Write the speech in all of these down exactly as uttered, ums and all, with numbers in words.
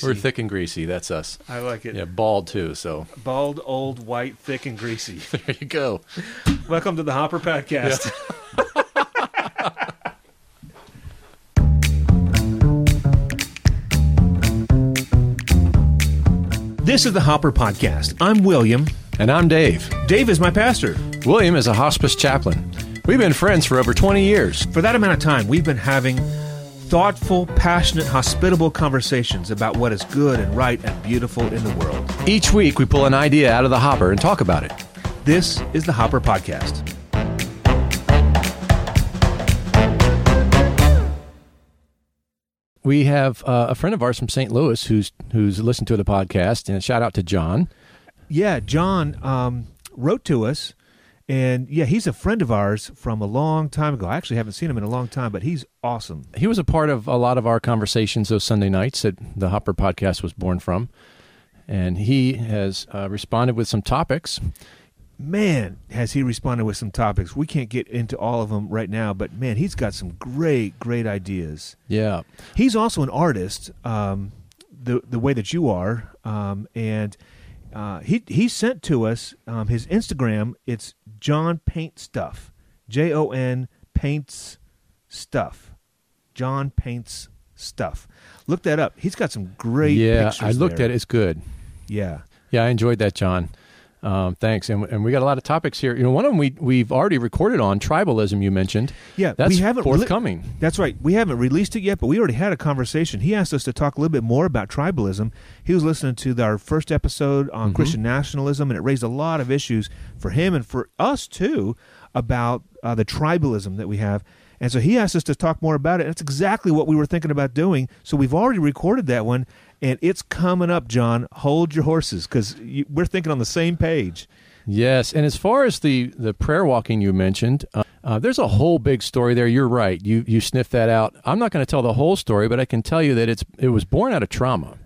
greasy. We're thick and greasy. That's us. I like it. Yeah, bald too. So bald, old, white, thick, and greasy. There you go. Welcome to the Hopper Podcast. Yeah. This is the Hopper Podcast. I'm William. And I'm Dave. Dave is my pastor. William is a hospice chaplain. We've been friends for over twenty years. For that amount of time, we've been having thoughtful, passionate, hospitable conversations about what is good and right and beautiful in the world. Each week, we pull an idea out of the hopper and talk about it. This is the Hopper Podcast. We have uh, a friend of ours from Saint Louis who's who's listened to the podcast, and a shout out to John. Yeah, John um, wrote to us, and yeah, he's a friend of ours from a long time ago. I actually haven't seen him in a long time, but he's awesome. He was a part of a lot of our conversations those Sunday nights that the Hopper Podcast was born from, and he has uh, responded with some topics. Man, has he responded with some topics. We can't get into all of them right now, but man, he's got some great, great ideas. Yeah. He's also an artist, um, the the way that you are, um, and uh, he he sent to us um, his Instagram. It's John Paints Stuff, J O N Paints Stuff, John Paints Stuff. Look that up. He's got some great yeah, pictures. Yeah, I looked there. at it. It's good. Yeah. Yeah, I enjoyed that, John. Um, thanks, and and we got a lot of topics here. You know, one of them we we've already recorded on tribalism. You mentioned, yeah, that's we haven't forthcoming. Rele- that's right, we haven't released it yet, but we already had a conversation. He asked us to talk a little bit more about tribalism. He was listening to the, our first episode on mm-hmm. Christian nationalism, and it raised a lot of issues for him and for us too about uh, the tribalism that we have. And so he asked us to talk more about it. That's exactly what we were thinking about doing. So we've already recorded that one. And it's coming up, John. Hold your horses, because you, we're thinking on the same page. Yes, and as far as the, the prayer walking you mentioned, uh, uh, there's a whole big story there. You're right. You you sniffed that out. I'm not going to tell the whole story, but I can tell you that it's it was born out of trauma.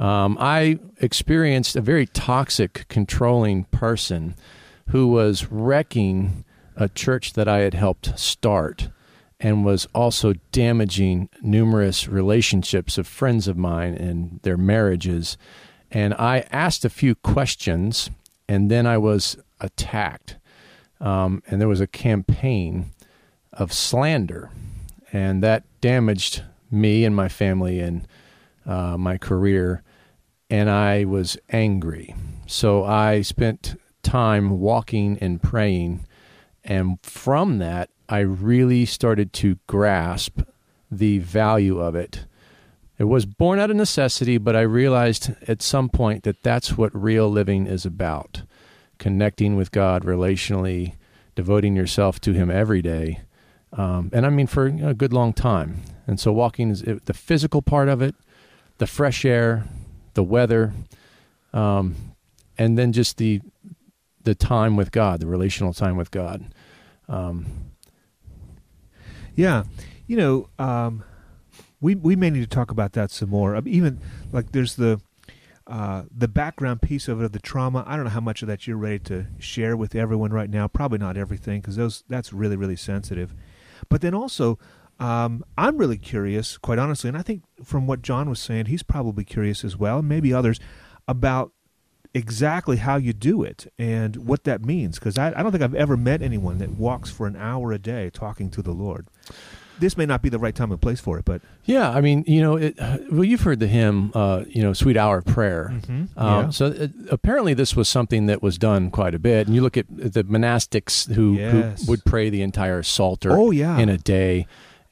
Um, I experienced a very toxic, controlling person who was wrecking a church that I had helped start, and was also damaging numerous relationships of friends of mine and their marriages. And I asked a few questions, and then I was attacked. Um, and there was a campaign of slander, and that damaged me and my family and uh, my career, and I was angry. So I spent time walking and praying, and from that, I really started to grasp the value of it. It was born out of necessity, but I realized at some point that that's what real living is about. Connecting with God relationally, devoting yourself to Him every day. Um, and I mean for a good long time. And so walking is it, the physical part of it, the fresh air, the weather, um, and then just the the time with God, the relational time with God. Um Yeah, you know, um, we we may need to talk about that some more. I mean, even like there's the uh, the background piece of it, of the trauma. I don't know how much of that you're ready to share with everyone right now. Probably not everything, because those that's really really sensitive. But then also, um, I'm really curious, quite honestly, and I think from what John was saying, he's probably curious as well, and maybe others, about exactly how you do it and what that means, because I, I don't think I've ever met anyone that walks for an hour a day talking to the Lord. This may not be the right time and place for it, but yeah, I mean, you know, it, well, you've heard the hymn, uh, you know, "Sweet Hour of Prayer." Mm-hmm. Um, yeah. So it, apparently, this was something that was done quite a bit. And you look at the monastics who, yes. who would pray the entire Psalter oh, yeah. in a day.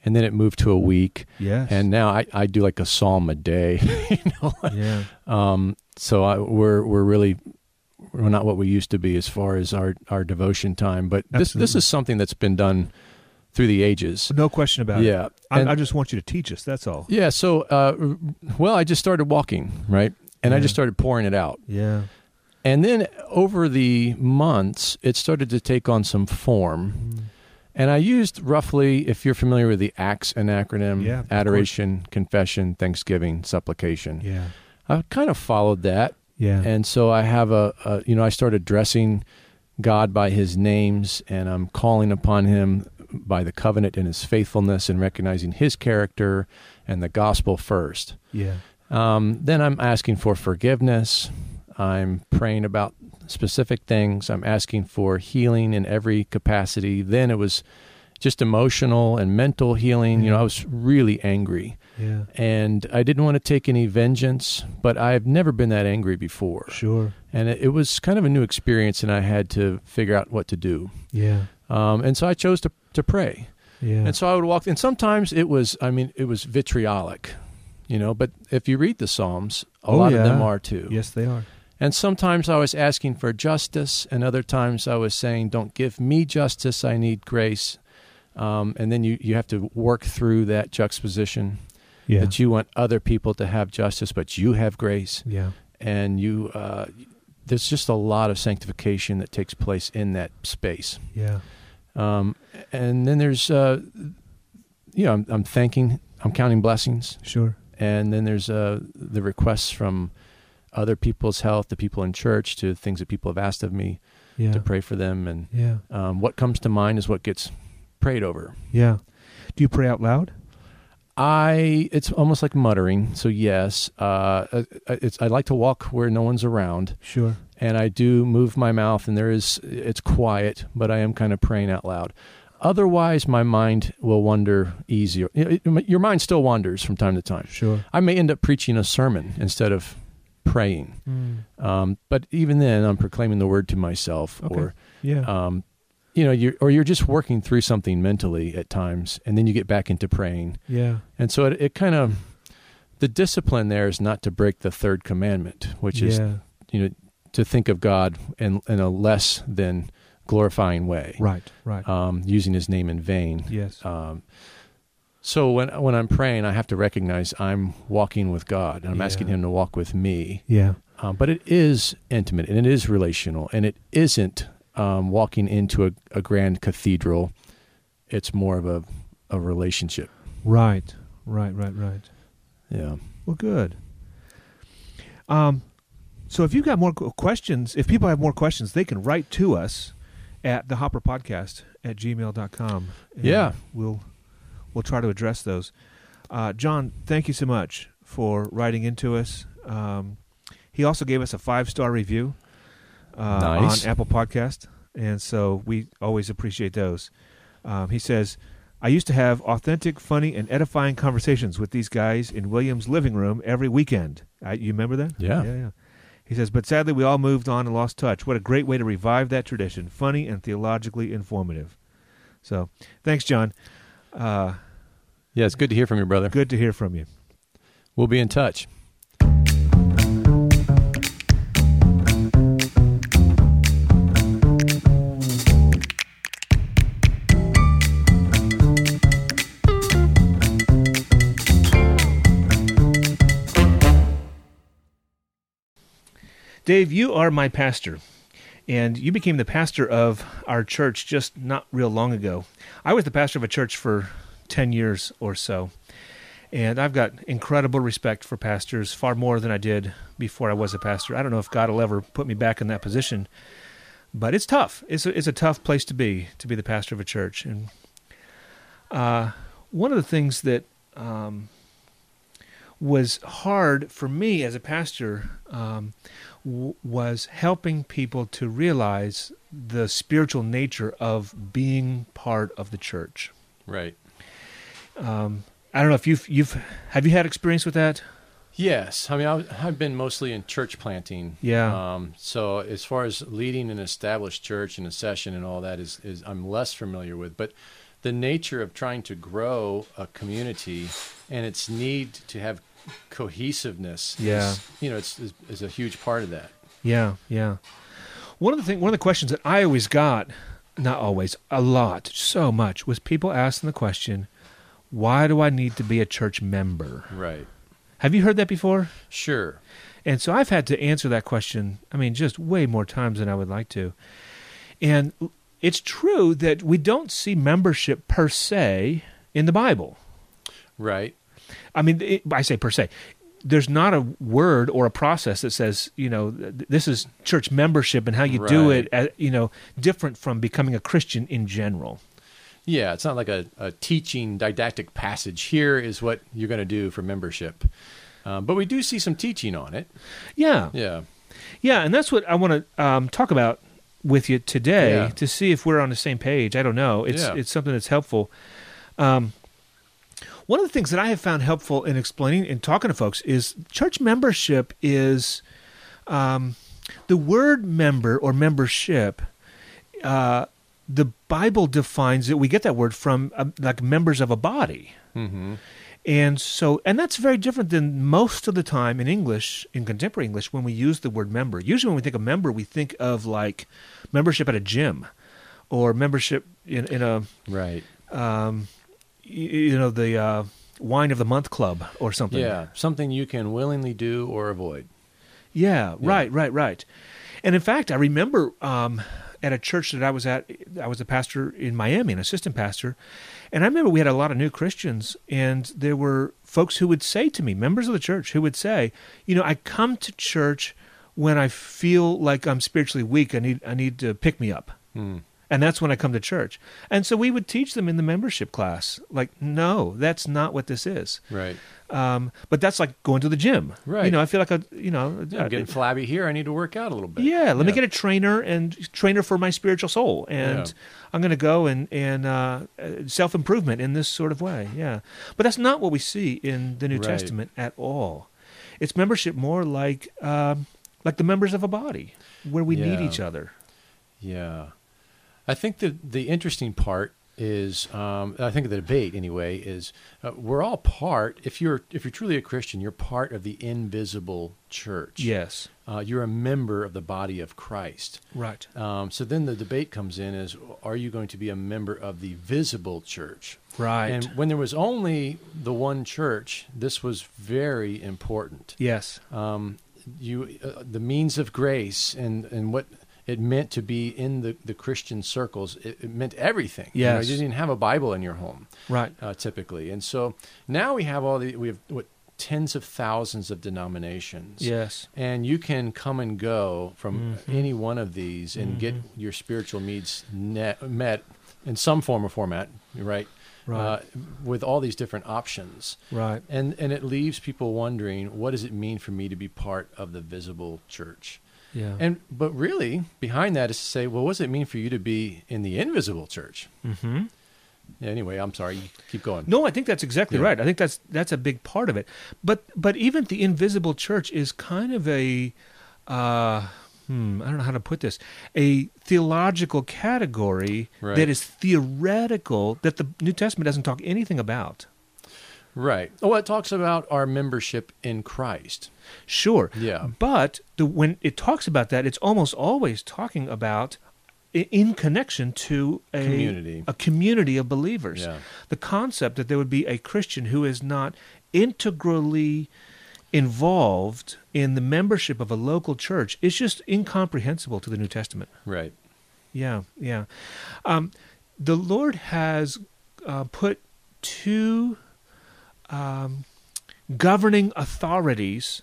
And then it moved to a week. Yes. And now I, I do like a psalm a day. You know? Yeah. Um, so I, we're we're really we're not what we used to be as far as our, our devotion time. But this, this is something that's been done through the ages. No question about yeah. it. Yeah. I, I just want you to teach us, that's all. Yeah. So, uh, well, I just started walking, right? And yeah. I just started pouring it out. Yeah. And then over the months, it started to take on some form. Mm. And I used roughly, if you're familiar with the ACTS, an acronym, yeah, adoration, confession, thanksgiving, supplication. Yeah, I kind of followed that. Yeah, and so I have a, a, you know, I started addressing God by His names, and I'm calling upon Him by the covenant and His faithfulness, and recognizing His character and the gospel first. Yeah, Um, then I'm asking for forgiveness. I'm praying about specific things. I'm asking for healing in every capacity. Then it was just emotional and mental healing. Yeah. You know, I was really angry. Yeah. And I didn't want to take any vengeance, but I've never been that angry before. Sure. And it, it was kind of a new experience, and I had to figure out what to do. Yeah. Um, and so I chose to, to pray. Yeah. And so I would walk, and sometimes it was, I mean, it was vitriolic, you know, but if you read the Psalms, a oh, lot yeah. of them are too. Yes, they are. And sometimes I was asking for justice, and other times I was saying, don't give me justice, I need grace. Um, and then you, you have to work through that juxtaposition yeah. that you want other people to have justice, but you have grace. Yeah. And you uh, there's just a lot of sanctification that takes place in that space. Yeah. Um, and then there's, uh, you know, I'm, I'm thanking, I'm counting blessings. Sure. And then there's uh, the requests from other people's health, the people in church, to things that people have asked of me yeah. to pray for them. And yeah. um, what comes to mind is what gets prayed over. Yeah. Do you pray out loud? I, it's almost like muttering. So yes, uh, it's, I like to walk where no one's around. Sure. And I do move my mouth, and there is, it's quiet, but I am kind of praying out loud. Otherwise, my mind will wander easier. It, it, your mind still wanders from time to time. Sure. I may end up preaching a sermon instead of praying. Mm. Um, but even then, I'm proclaiming the word to myself, okay. or, yeah. um, you know, you're, or you're just working through something mentally at times, and then you get back into praying. Yeah. And so it, it kind of, the discipline there is not to break the third commandment, which yeah. is, you know, to think of God in, in a less than glorifying way. Right, right. Um, using his name in vain. Yes. Um, so when when I'm praying, I have to recognize I'm walking with God, and I'm yeah. asking him to walk with me. Yeah. Um, but it is intimate, and it is relational, and it isn't um, walking into a, a grand cathedral. It's more of a, a relationship. Right, right, right, right. Yeah. Well, good. Um. So if you've got more questions, if people have more questions, they can write to us at the Hopper Podcast at gmail dot com. Yeah. We'll we'll try to address those. Uh, John, thank you so much for writing into us. Um, he also gave us a five-star review uh, nice. on Apple Podcast, and so we always appreciate those. Um, he says, I used to have authentic, funny, and edifying conversations with these guys in William's living room every weekend. I, you remember that? Yeah. Yeah, yeah. He says, but sadly, we all moved on and lost touch. What a great way to revive that tradition. Funny and theologically informative. So thanks, John. Uh, yeah, it's good to hear from you, brother. Good to hear from you. We'll be in touch. Dave, you are my pastor, and you became the pastor of our church just not real long ago. I was the pastor of a church for ten years or so, and I've got incredible respect for pastors, far more than I did before I was a pastor. I don't know if God will ever put me back in that position, but it's tough. It's a, it's a tough place to be, to be the pastor of a church. And uh, one of the things that um, was hard for me as a pastor um, w- was helping people to realize the spiritual nature of being part of the church. Right. Um, I don't know if you've you've have you had experience with that? Yes. I mean, I, I've been mostly in church planting. Yeah. Um, so as far as leading an established church and a session and all that is is I'm less familiar with, but the nature of trying to grow a community and its need to have cohesiveness yeah. is, you know, it's, is, is a huge part of that. Yeah, yeah. One of the thing, one of the questions that I always got, not always, a lot, so much, was people asking the question, why do I need to be a church member? Right. Have you heard that before? Sure. And so I've had to answer that question, I mean, just way more times than I would like to. And it's true that we don't see membership per se in the Bible. Right. I mean, it, I say per se. There's not a word or a process that says, you know, th- this is church membership and how you right. do it, uh, you know, different from becoming a Christian in general. Yeah, it's not like a, a teaching didactic passage. Here is what you're going to do for membership. Um, but we do see some teaching on it. Yeah. Yeah. Yeah, and that's what I want to um, talk about with you today, yeah. to see if we're on the same page. I don't know. It's yeah. it's something that's helpful. Um, one of the things that I have found helpful in explaining and talking to folks is church membership is um, the word member or membership. Uh, the Bible defines it. We get that word from uh, like members of a body. Mm-hmm. And so, and that's very different than most of the time in English, in contemporary English, when we use the word member. Usually when we think of member, we think of like membership at a gym or membership in, in a, right. um, you, you know, the uh, wine of the month club or something. Yeah, something you can willingly do or avoid. Yeah, yeah. right, right, right. And in fact, I remember um, at a church that I was at, I was a pastor in Miami, an assistant pastor, and I remember we had a lot of new Christians, and there were folks who would say to me, members of the church, who would say, you know, I come to church when I feel like I'm spiritually weak. I need I need to pick me up. Mm. And that's when I come to church. And so we would teach them in the membership class, like, no, that's not what this is. Right. Um, but that's like going to the gym. Right. You know, I feel like, a, you know. I'm getting it, flabby here. I need to work out a little bit. Yeah. Let yeah. me get a trainer and trainer for my spiritual soul. And yeah. I'm going to go and, and uh, self-improvement in this sort of way. Yeah. But that's not what we see in the New right. Testament at all. It's membership more like uh, like the members of a body where we yeah. need each other. Yeah. I think the the interesting part is, um, I think the debate anyway, is uh, we're all part, if you're if you're truly a Christian, you're part of the invisible church. Yes. Uh, you're a member of the body of Christ. Right. Um, so then the debate comes in is, are you going to be a member of the visible church? Right. And when there was only the one church, this was very important. Yes. Um, you uh, the means of grace and, and what... It meant to be in the, the Christian circles. It, it meant everything. Yes. You know, you didn't even have a Bible in your home, right? Uh, typically, and so now we have all the we have what tens of thousands of denominations. Yes, and you can come and go from mm-hmm. any one of these and mm-hmm. get your spiritual needs net, met in some form or format, right? Right. Uh, with all these different options, right? And and it leaves people wondering, what does it mean for me to be part of the visible church? Yeah. And but really behind that is to say, well, what does it mean for you to be in the invisible church? Mm-hmm. Anyway, I'm sorry. You keep going. No, I think that's exactly yeah. right. I think that's that's a big part of it. But but even the invisible church is kind of a uh, hmm, I don't know how to put this, a theological category right. that is theoretical that the New Testament doesn't talk anything about. Right. Well, it talks about our membership in Christ. Sure. Yeah. But the, when it talks about that, it's almost always talking about in connection to a community, a community of believers. Yeah. The concept that there would be a Christian who is not integrally involved in the membership of a local church is just incomprehensible to the New Testament. Right. Yeah. Yeah. Um, the Lord has uh, put two... Um, governing authorities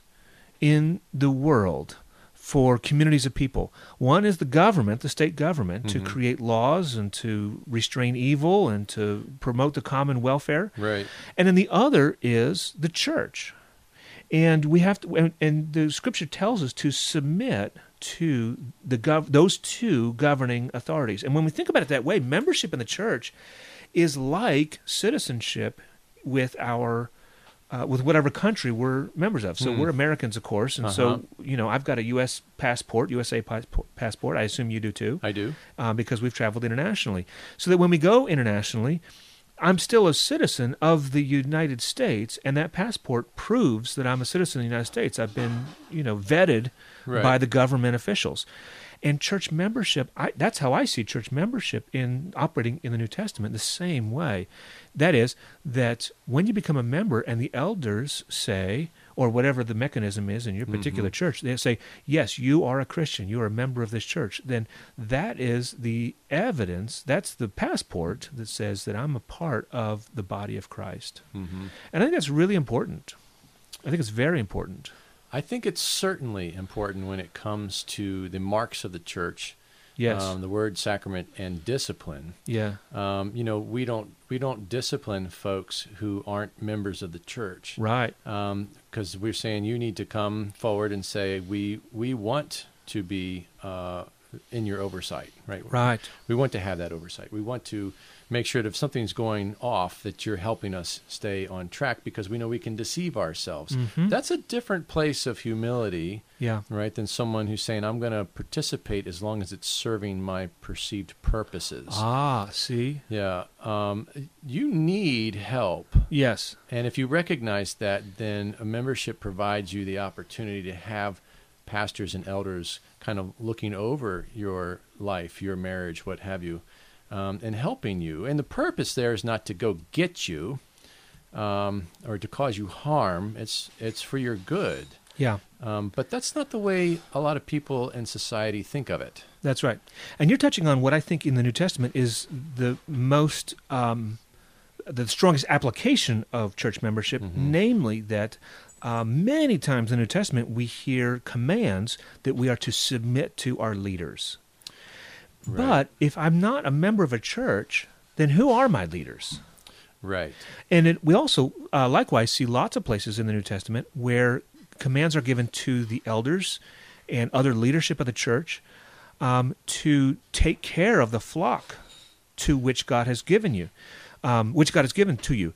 in the world for communities of people. One is the government, the state government, mm-hmm. to create laws and to restrain evil and to promote the common welfare. Right. And then the other is the church. And we have to, and, and the scripture tells us to submit to the gov- those two governing authorities. And when we think about it that way, membership in the church is like citizenship with our, uh, with whatever country we're members of. So mm. we're Americans, of course, and uh-huh. so, you know, I've got a U S passport, U S A passport. I assume you do too. I do. Uh, because we've traveled internationally. So that when we go internationally, I'm still a citizen of the United States, and that passport proves that I'm a citizen of the United States. I've been, you know, vetted right. by the government officials. And church membership, I, that's how I see church membership in operating in the New Testament the same way. That is, that when you become a member and the elders say, or whatever the mechanism is in your particular mm-hmm. church, they say, yes, you are a Christian, you are a member of this church, then that is the evidence, that's the passport that says that I'm a part of the body of Christ. Mm-hmm. And I think that's really important. I think it's very important. I think it's certainly important when it comes to the marks of the church Yes. Um, the word sacrament and discipline. Yeah. Um, you know, we don't we don't discipline folks who aren't members of the church. Right. Um, because we're saying you need to come forward and say we we want to be uh, in your oversight. Right. Right. We want to have that oversight. We want to make sure that if something's going off, that you're helping us stay on track, because we know we can deceive ourselves. Mm-hmm. That's a different place of humility, yeah, right, than someone who's saying, I'm going to participate as long as it's serving my perceived purposes. Ah, see? Yeah. Um, you need help. Yes. And if you recognize that, then a membership provides you the opportunity to have pastors and elders kind of looking over your life, your marriage, what have you. Um, and helping you. And the purpose there is not to go get you um, or to cause you harm. It's it's for your good. Yeah. Um, but that's not the way a lot of people in society think of it. That's right. And you're touching on what I think in the New Testament is the most, um, the strongest application of church membership, mm-hmm. namely that uh, many times in the New Testament we hear commands that we are to submit to our leaders. Right. But if I'm not a member of a church, then who are my leaders? Right. And it, we also, uh, likewise, see lots of places in the New Testament where commands are given to the elders and other leadership of the church um, to take care of the flock to which God has given you, um, which God has given to you.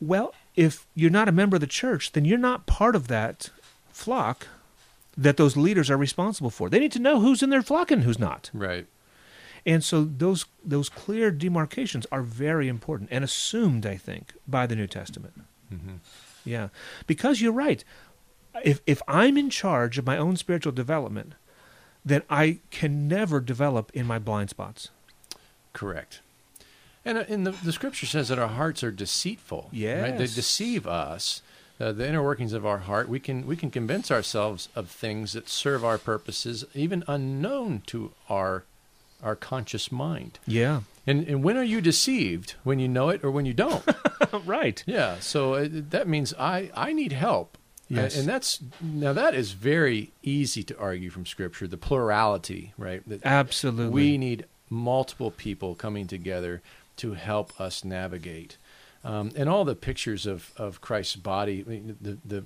Well, if you're not a member of the church, then you're not part of that flock that those leaders are responsible for. They need to know who's in their flock and who's not. Right. And so those those clear demarcations are very important and assumed, I think, by the New Testament. Mm-hmm. Yeah. Because you're right. If if I'm in charge of my own spiritual development, then I can never develop in my blind spots. Correct. And, and the, the Scripture says that our hearts are deceitful. Yes. Right? They deceive us. Uh, the inner workings of our heart, we can we can convince ourselves of things that serve our purposes, even unknown to our our conscious mind. Yeah. And and when are you deceived? When you know it or when you don't? Right. Yeah. So it, that means I, I need help. Yes. And, and that's now that is very easy to argue from Scripture, the plurality, right? That absolutely. We need multiple people coming together to help us navigate. Um, and all the pictures of, of Christ's body, I mean, the, the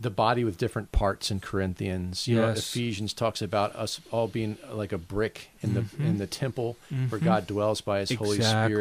the body with different parts in Corinthians. You yes. know, Ephesians talks about us all being like a brick in mm-hmm. the in the temple mm-hmm. where God dwells by His exactly. Holy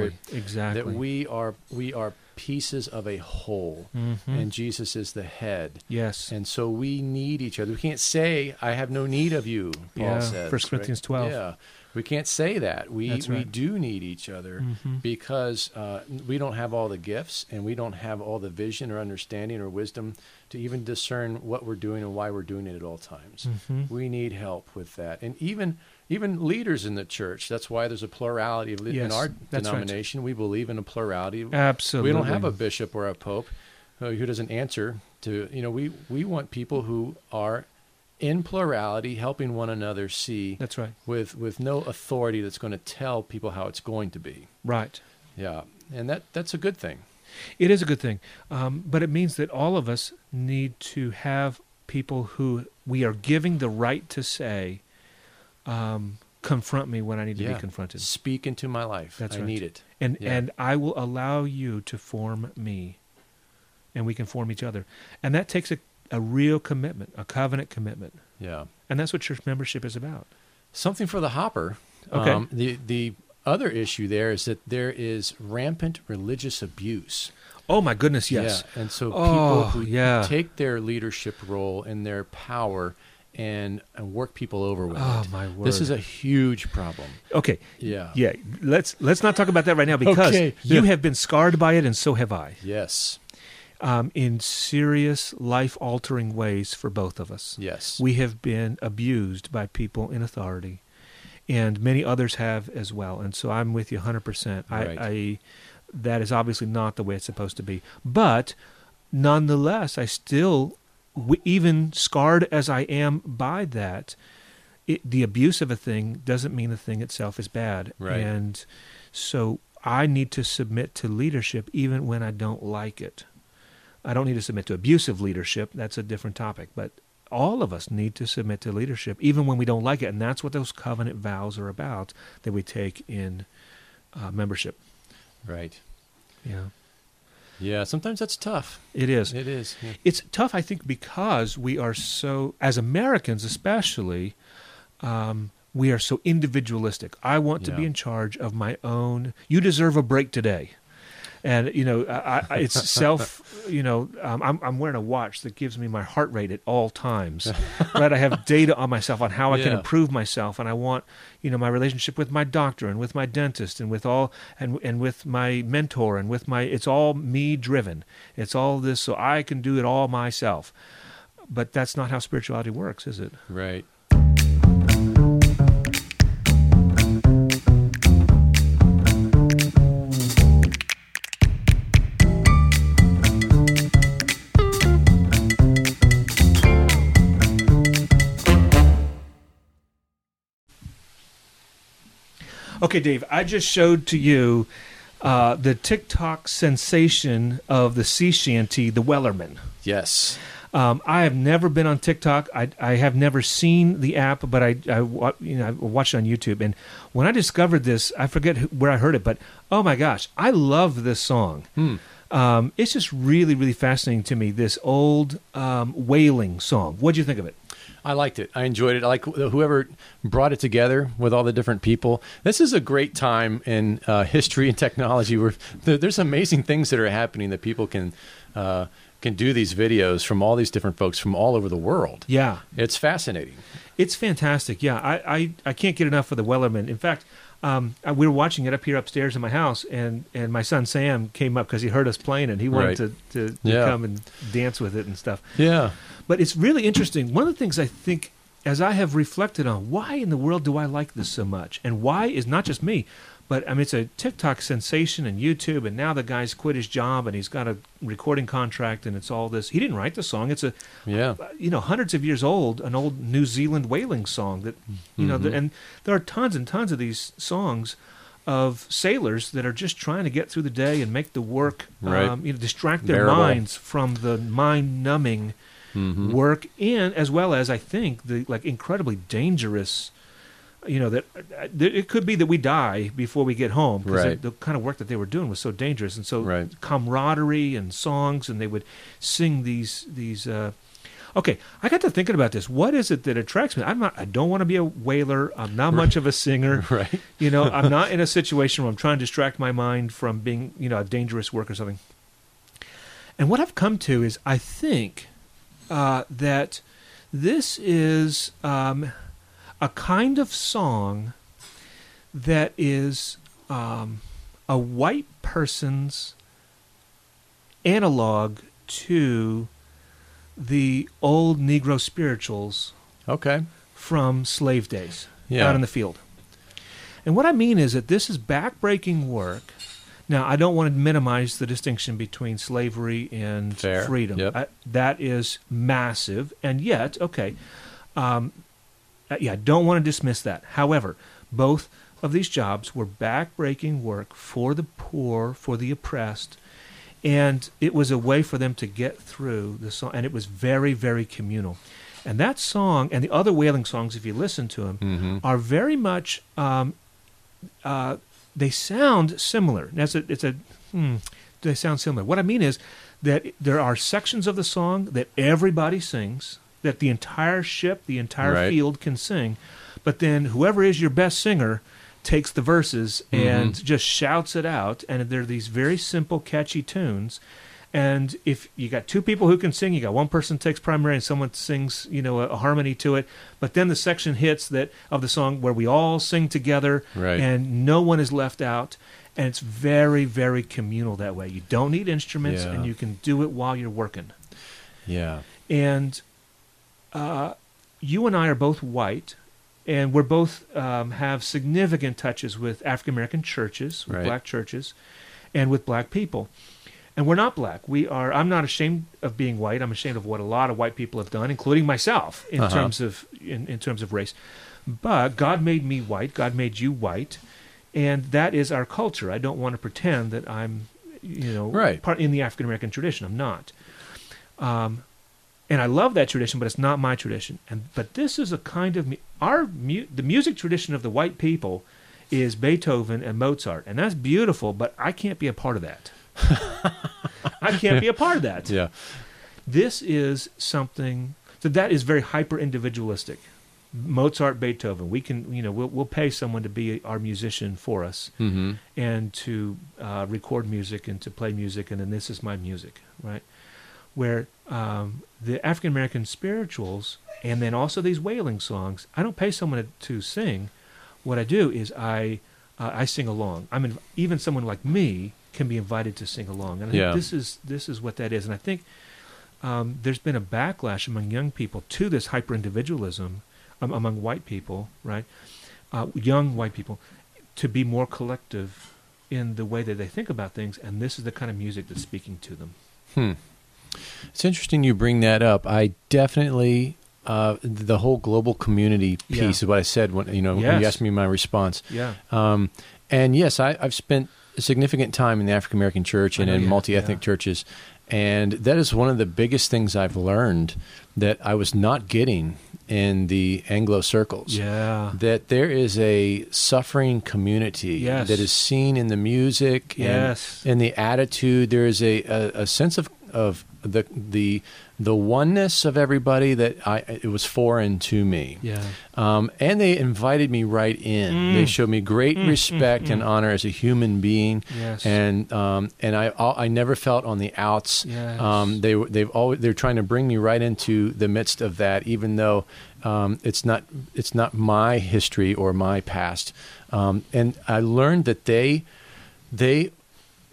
Spirit. Exactly. That we are we are pieces of a whole, mm-hmm. and Jesus is the head. Yes. And so we need each other. We can't say, "I have no need of you." Paul yeah. says, First Corinthians right? twelve. Yeah. We can't say that. We right. we do need each other mm-hmm. because uh, we don't have all the gifts and we don't have all the vision or understanding or wisdom to even discern what we're doing and why we're doing it at all times. Mm-hmm. We need help with that. And even even leaders in the church, that's why there's a plurality of leaders. Yes, in our denomination, right. we believe in a plurality. Absolutely. We don't have a bishop or a pope who doesn't answer to, you know, we, we want people who are in plurality, helping one another see. That's right. With with no authority that's going to tell people how it's going to be. Right. Yeah, and that that's a good thing. It is a good thing, um, but it means that all of us need to have people who we are giving the right to say, um, confront me when I need to yeah. be confronted. Speak into my life. That's I right. need it. And yeah. and I will allow you to form me, and we can form each other. And that takes a A real commitment, a covenant commitment. Yeah. And that's what church membership is about. Something for the hopper. Okay. Um, the the other issue there is that there is rampant religious abuse. Oh, my goodness, yes. Yeah. And so people oh, who yeah. take their leadership role and their power and, and work people over with oh, it. Oh, my word. This is a huge problem. Okay. Yeah. Yeah. Let's, let's not talk about that right now because okay. you yeah. have been scarred by it and so have I. Yes. Um, in serious, life-altering ways for both of us. Yes. We have been abused by people in authority, and many others have as well. And so I'm with you one hundred percent. I, right. I, that is obviously not the way it's supposed to be. But nonetheless, I still, w- even scarred as I am by that, it, the abuse of a thing doesn't mean the thing itself is bad. Right. And so I need to submit to leadership even when I don't like it. I don't need to submit to abusive leadership. That's a different topic. But all of us need to submit to leadership, even when we don't like it. And that's what those covenant vows are about, that we take in uh, membership. Right. Yeah. Yeah, sometimes that's tough. It is. It is. Yeah. It's tough, I think, because we are so, as Americans especially, um, we are so individualistic. I want yeah. to be in charge of my own. You deserve a break today. And, you know, I, I, it's self, you know, um, I'm, I'm wearing a watch that gives me my heart rate at all times, right? I have data on myself, on how I yeah. can improve myself. And I want, you know, my relationship with my doctor and with my dentist and with all, and and with my mentor and with my, it's all me driven. It's all this, so I can do it all myself. But that's not how spirituality works, is it? Right. Okay, Dave, I just showed to you uh, the TikTok sensation of the sea shanty, the Wellerman. Yes. Um, I have never been on TikTok. I, I have never seen the app, but I, I you know I watched it on YouTube. And when I discovered this, I forget who, where I heard it, but oh my gosh, I love this song. Hmm. Um, it's just really, really fascinating to me, this old um, whaling song. What did you think of it? I liked it. I enjoyed it. I like whoever brought it together with all the different people. This is a great time in uh, history and technology where there's amazing things that are happening that people can uh, can do these videos from all these different folks from all over the world. Yeah. It's fascinating. It's fantastic. Yeah. I, I, I can't get enough of the Wellerman. In fact, um, we were watching it up here upstairs in my house, and, and my son Sam came up because he heard us playing and he wanted right. to, to, yeah. to come and dance with it and stuff. Yeah. But it's really interesting. One of the things I think, as I have reflected on, why in the world do I like this so much? And why is not just me, but I mean, it's a TikTok sensation and YouTube, and now the guy's quit his job, and he's got a recording contract, and it's all this. He didn't write the song. It's a, yeah. you know, hundreds of years old, an old New Zealand whaling song that, you mm-hmm. know, and there are tons and tons of these songs of sailors that are just trying to get through the day and make the work, right. um, you know, distract their Bearable. minds from the mind-numbing Mm-hmm. work, in as well as I think the like incredibly dangerous, you know, that, that it could be that we die before we get home, because right. the, the kind of work that they were doing was so dangerous, and so right. camaraderie and songs, and they would sing these these. Uh... Okay, I got to thinking about this. What is it that attracts me? I'm not. I don't want to be a whaler. I'm not much of a singer. Right. You know, I'm not in a situation where I'm trying to distract my mind from being, you know, a dangerous work or something. And what I've come to is, I think. Uh, that this is um, a kind of song that is um, a white person's analog to the old Negro spirituals okay. from slave days yeah. out in the field. And what I mean is that this is backbreaking work. Now, I don't want to minimize the distinction between slavery and Fair. freedom. Yep. I, that is massive, and yet, okay, um, yeah, I don't want to dismiss that. However, both of these jobs were backbreaking work for the poor, for the oppressed, and it was a way for them to get through the song, and it was very, very communal. And that song, and the other whaling songs, if you listen to them, mm-hmm. are very much... Um, uh, They sound similar. That's a, it's a, hmm, they sound similar. What I mean is that there are sections of the song that everybody sings, that the entire ship, the entire right. field can sing, but then whoever is your best singer takes the verses mm-hmm. and just shouts it out, and they're these very simple, catchy tunes. And if you got two people who can sing, you got one person takes primary and someone sings, you know, a, a harmony to it. But then the section hits that of the song where we all sing together right. and no one is left out. And it's very, very communal that way. You don't need instruments yeah. and you can do it while you're working. Yeah. And uh, you and I are both white, and we're both um, have significant touches with African-American churches, with right. black churches, and with black people. And we're not black. We are. I'm not ashamed of being white. I'm ashamed of what a lot of white people have done, including myself, in uh-huh. terms of in, in terms of race. But God made me white. God made you white, and that is our culture. I don't want to pretend that I'm, you know, right. part in the African American tradition. I'm not. Um, And I love that tradition, but it's not my tradition. And but this is a kind of our mu- the music tradition of the white people is Beethoven and Mozart, and that's beautiful. But I can't be a part of that. I can't be a part of that. Yeah, this is something that that is very hyper individualistic. Mozart, Beethoven. We can, you know, we'll, we'll pay someone to be our musician for us, mm-hmm. and to uh, record music and to play music, and then this is my music, right? Where um, the African American spirituals, and then also these wailing songs, I don't pay someone to, to sing. What I do is I uh, I sing along. I'm in, even someone like me can be invited to sing along, and I yeah. think this is this is what that is. And I think um, there's been a backlash among young people to this hyper individualism um, among white people, right? Uh, young white people to be more collective in the way that they think about things, and this is the kind of music that's speaking to them. Hmm. It's interesting you bring that up. I definitely, uh, the whole global community piece yeah. is what I said when you know yes. when you asked me my response. Yeah. Um, and yes, I, I've spent a significant time in the African American church and know, in yeah, multi-ethnic yeah. churches, and that is one of the biggest things I've learned that I was not getting in the Anglo circles. Yeah. That there is a suffering community yes. that is seen in the music yes. and in the attitude. There is a, a, a sense of of the the the oneness of everybody that I it was foreign to me. Yeah. Um, and they invited me right in. Mm. They showed me great mm, respect mm, and mm. honor as a human being. Yes. And um, and I I never felt on the outs. Yes. Um, they they've always they're trying to bring me right into the midst of that, even though um, it's not it's not my history or my past. Um, and I learned that they they.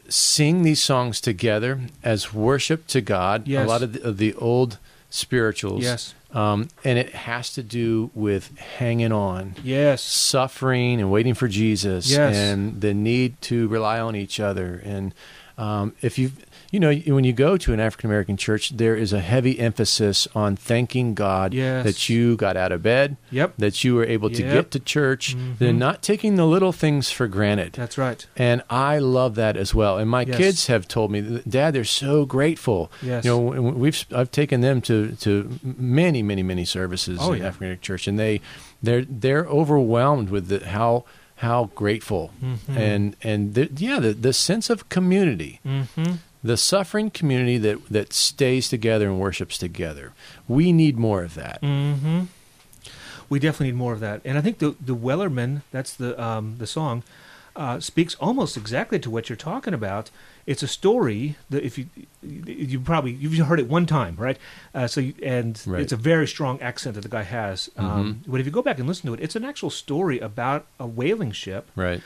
sing these songs together as worship to God, yes. a lot of the, of the old spirituals. Yes. Um, and it has to do with hanging on, yes, suffering and waiting for Jesus, yes. and the need to rely on each other. And um, if you, you know, when you go to an African American church, there is a heavy emphasis on thanking God yes. that you got out of bed, yep. that you were able to yep. get to church. Mm-hmm. They're not taking the little things for granted. That's right. And I love that as well. And my yes. kids have told me, Dad, they're so grateful. Yes. You know, we've I've taken them to to many many many services oh, in yeah. African American church, and they they're they're overwhelmed with the, how. How grateful, mm-hmm. and and the, yeah, the, the sense of community, mm-hmm. the suffering community that, that stays together and worships together. We need more of that. Mm-hmm. We definitely need more of that. And I think the the Wellerman, that's the um, the song, uh, speaks almost exactly to what you're talking about. It's a story that if you you probably you've heard it one time, right? Uh, so you, and right. it's a very strong accent that the guy has. Um, mm-hmm. But if you go back and listen to it, it's an actual story about a whaling ship, right?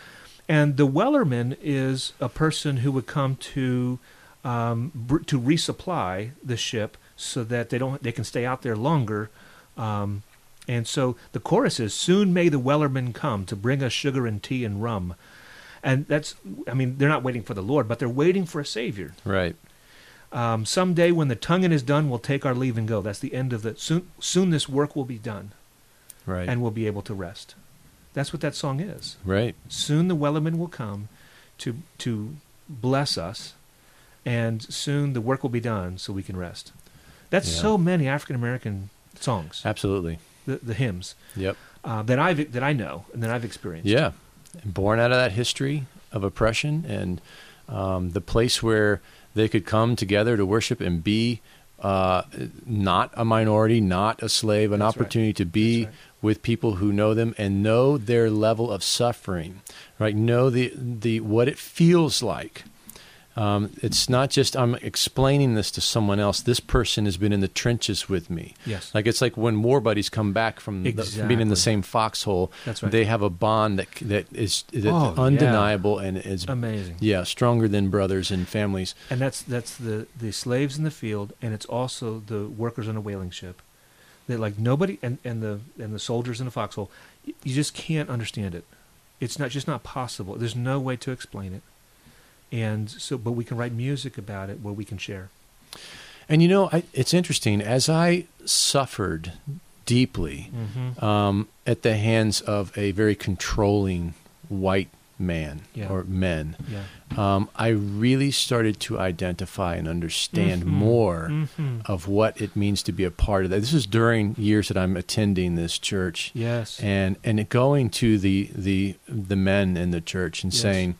And the Wellerman is a person who would come to um, br- to resupply the ship so that they don't they can stay out there longer. Um, and so the chorus is, "Soon may the Wellerman come to bring us sugar and tea and rum." And that's, I mean, they're not waiting for the Lord, but they're waiting for a Savior. Right. Um, someday when the tonguing is done, we'll take our leave and go. That's the end of the, soon, soon this work will be done. Right. And we'll be able to rest. That's what that song is. Right. Soon the Wellerman will come to to bless us, and soon the work will be done so we can rest. That's yeah. so many African-American songs. Absolutely. The, the hymns. Yep. Uh, that I've that I know and that I've experienced. Yeah. Born out of that history of oppression and um, the place where they could come together to worship and be uh, not a minority, not a slave, an That's opportunity right. to be That's right. with people who know them and know their level of suffering, right? Know the the what it feels like. Um, it's not just I'm explaining this to someone else. This person has been in the trenches with me. Yes. Like it's like when war buddies come back from, exactly. the, from being in the same foxhole. That's right. They have a bond that that is that's oh, undeniable yeah. and is amazing. Yeah, stronger than brothers and families. And that's that's the, the slaves in the field, and it's also the workers on a whaling ship. They're like nobody, and, and the and the soldiers in the foxhole. You just can't understand it. It's not just not possible. There's no way to explain it. And so, but we can write music about it where we can share. And you know, I, it's interesting. As I suffered deeply mm-hmm. um, at the hands of a very controlling white man yeah. or men, yeah. um, I really started to identify and understand mm-hmm. more mm-hmm. of what it means to be a part of that. This is during years that I'm attending this church, yes, and and going to the the the men in the church and yes. saying,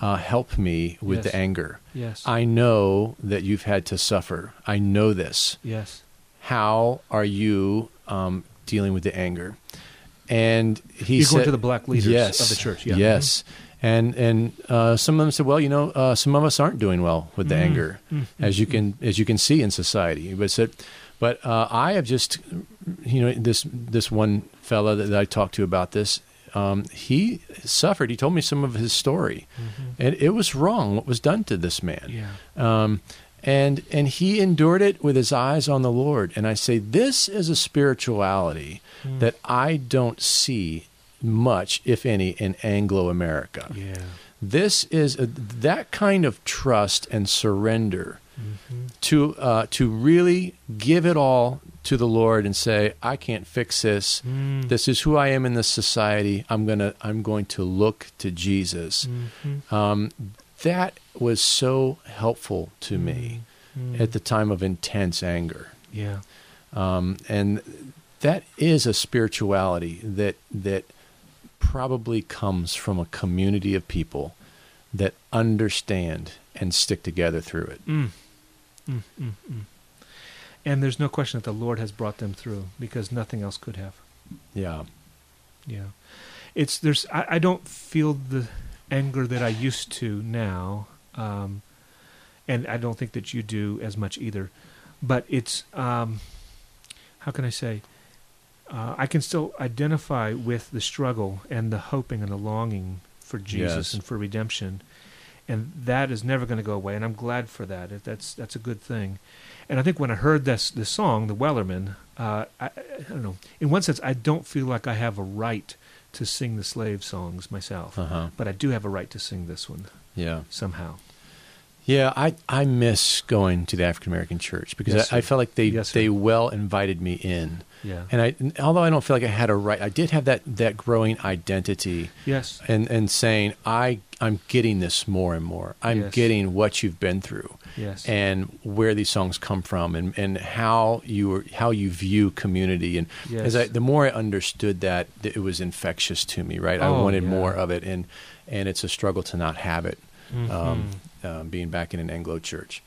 uh, "Help me with yes. the anger. Yes, I know that you've had to suffer. I know this. Yes, how are you um, dealing with the anger?" And he You're said, going to the black leaders yes, of the church. Yeah. Yes. And and uh, some of them said, well, you know, uh, some of us aren't doing well with the mm-hmm. anger, mm-hmm. as you can as you can see in society. But said, but uh, I have just, you know, this this one fella that, that I talked to about this, um, he suffered. He told me some of his story, mm-hmm. and it was wrong what was done to this man. Yeah. Um, and and he endured it with his eyes on the Lord. And I say, this is a spirituality mm. that I don't see much, if any, in Anglo-America. Yeah. This is a, that kind of trust and surrender mm-hmm. to uh, to really give it all to the Lord and say, I can't fix this. Mm. This is who I am in this society. I'm gonna I'm going to look to Jesus. Mm-hmm. Um, that was so helpful to me mm. at the time of intense anger. Yeah, um, and that is a spirituality that that probably comes from a community of people that understand and stick together through it. Mm. Mm, mm, mm. And there's no question that the Lord has brought them through because nothing else could have. Yeah, yeah. It's there's I, I don't feel the anger that I used to now, um, and I don't think that you do as much either, but it's, um, how can I say, uh, I can still identify with the struggle and the hoping and the longing for Jesus yes. and for redemption, and that is never going to go away, and I'm glad for that. That's that's a good thing. And I think when I heard this, this song, the Wellerman, uh, I, I don't know, in one sense, I don't feel like I have a right to sing the slave songs myself, uh-huh. but I do have a right to sing this one. Yeah, somehow. Yeah, I, I miss going to the African American church because yes, I, I felt like they yes, they well invited me in. Yeah, and I although I don't feel like I had a right, I did have that, that growing identity. Yes, and and saying I I'm getting this more and more. I'm yes. getting what you've been through. Yes, and where these songs come from, and, and how you are, how you view community. And yes. as I the more I understood that, it was infectious to me. Right, oh, I wanted yeah. more of it, and and it's a struggle to not have it. Mm-hmm. Um, uh, being back in an Anglo church.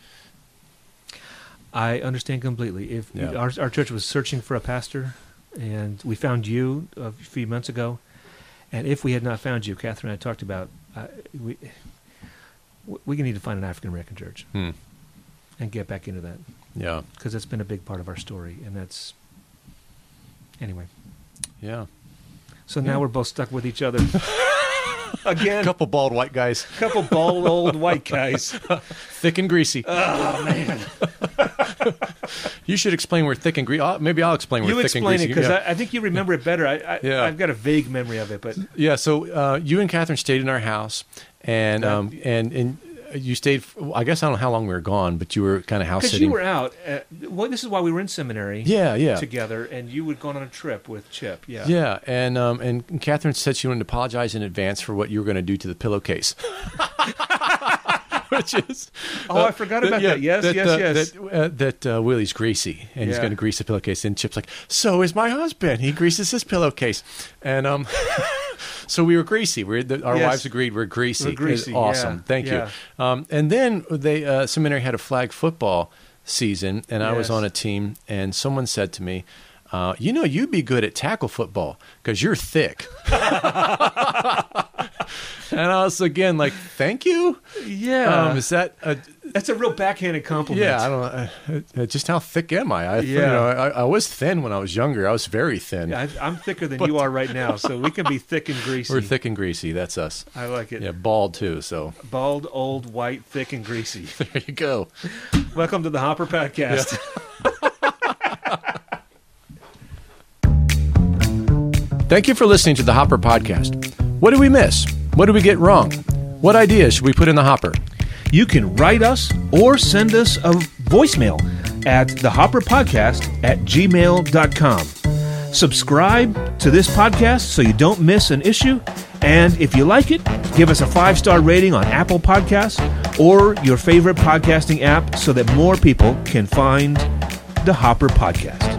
I understand completely. If yeah. our, our church was searching for a pastor, and we found you a few months ago, and if we had not found you, Catherine and I talked about, uh, we we need to find an African American church hmm. and get back into that. Yeah, because that's been a big part of our story, and that's anyway. Yeah. So yeah. now we're both stuck with each other. Again, couple bald white guys, couple bald old white guys, thick and greasy. Oh man! You should explain where thick and greasy. Maybe I'll explain where you thick explain and greasy. You explain it because yeah. I, I think you remember it better. I, I, yeah. I've got a vague memory of it, but yeah. So uh, you and Catherine stayed in our house, and yeah. um, and and you stayed. For, I guess I don't know how long we were gone, but you were kind of house sitting. Because you were out. At, well, this is why we were in seminary. Yeah, yeah. Together, and you would go on a trip with Chip. Yeah. Yeah, and um, and Catherine said she wanted to apologize in advance for what you were going to do to the pillowcase. Which is oh, uh, I forgot about that. Yeah, that. Yes, that, yes, uh, yes. That, uh, that uh, Willie's greasy, and yeah. he's going to grease the pillowcase. And Chip's like, so is my husband. He greases his pillowcase, and um. So we were greasy. We're, the, our yes. wives agreed we're greasy. We're greasy. It was awesome. Yeah. Thank yeah. you. Um, and then they uh, seminary had a flag football season, and yes. I was on a team, and someone said to me, uh, you know, you'd be good at tackle football because you're thick. And I was, again, like, thank you? Yeah. Um, is that a... That's a real backhanded compliment. Yeah, I don't know. Uh, just how thick am I? I, yeah. you know, I, I was thin when I was younger. I was very thin. Yeah, I, I'm thicker than but, you are right now, so we can be thick and greasy. We're thick and greasy. That's us. I like it. Yeah, bald too. So bald, old, white, thick, and greasy. There you go. Welcome to the Hopper Podcast. Yeah. Thank you for listening to the Hopper Podcast. What did we miss? What did we get wrong? What ideas should we put in the hopper? You can write us or send us a voicemail at the hopper podcast at gmail dot com. Subscribe to this podcast so you don't miss an issue. And if you like it, Give us a five-star rating on Apple Podcasts or your favorite podcasting app so that more people can find the Hopper Podcast.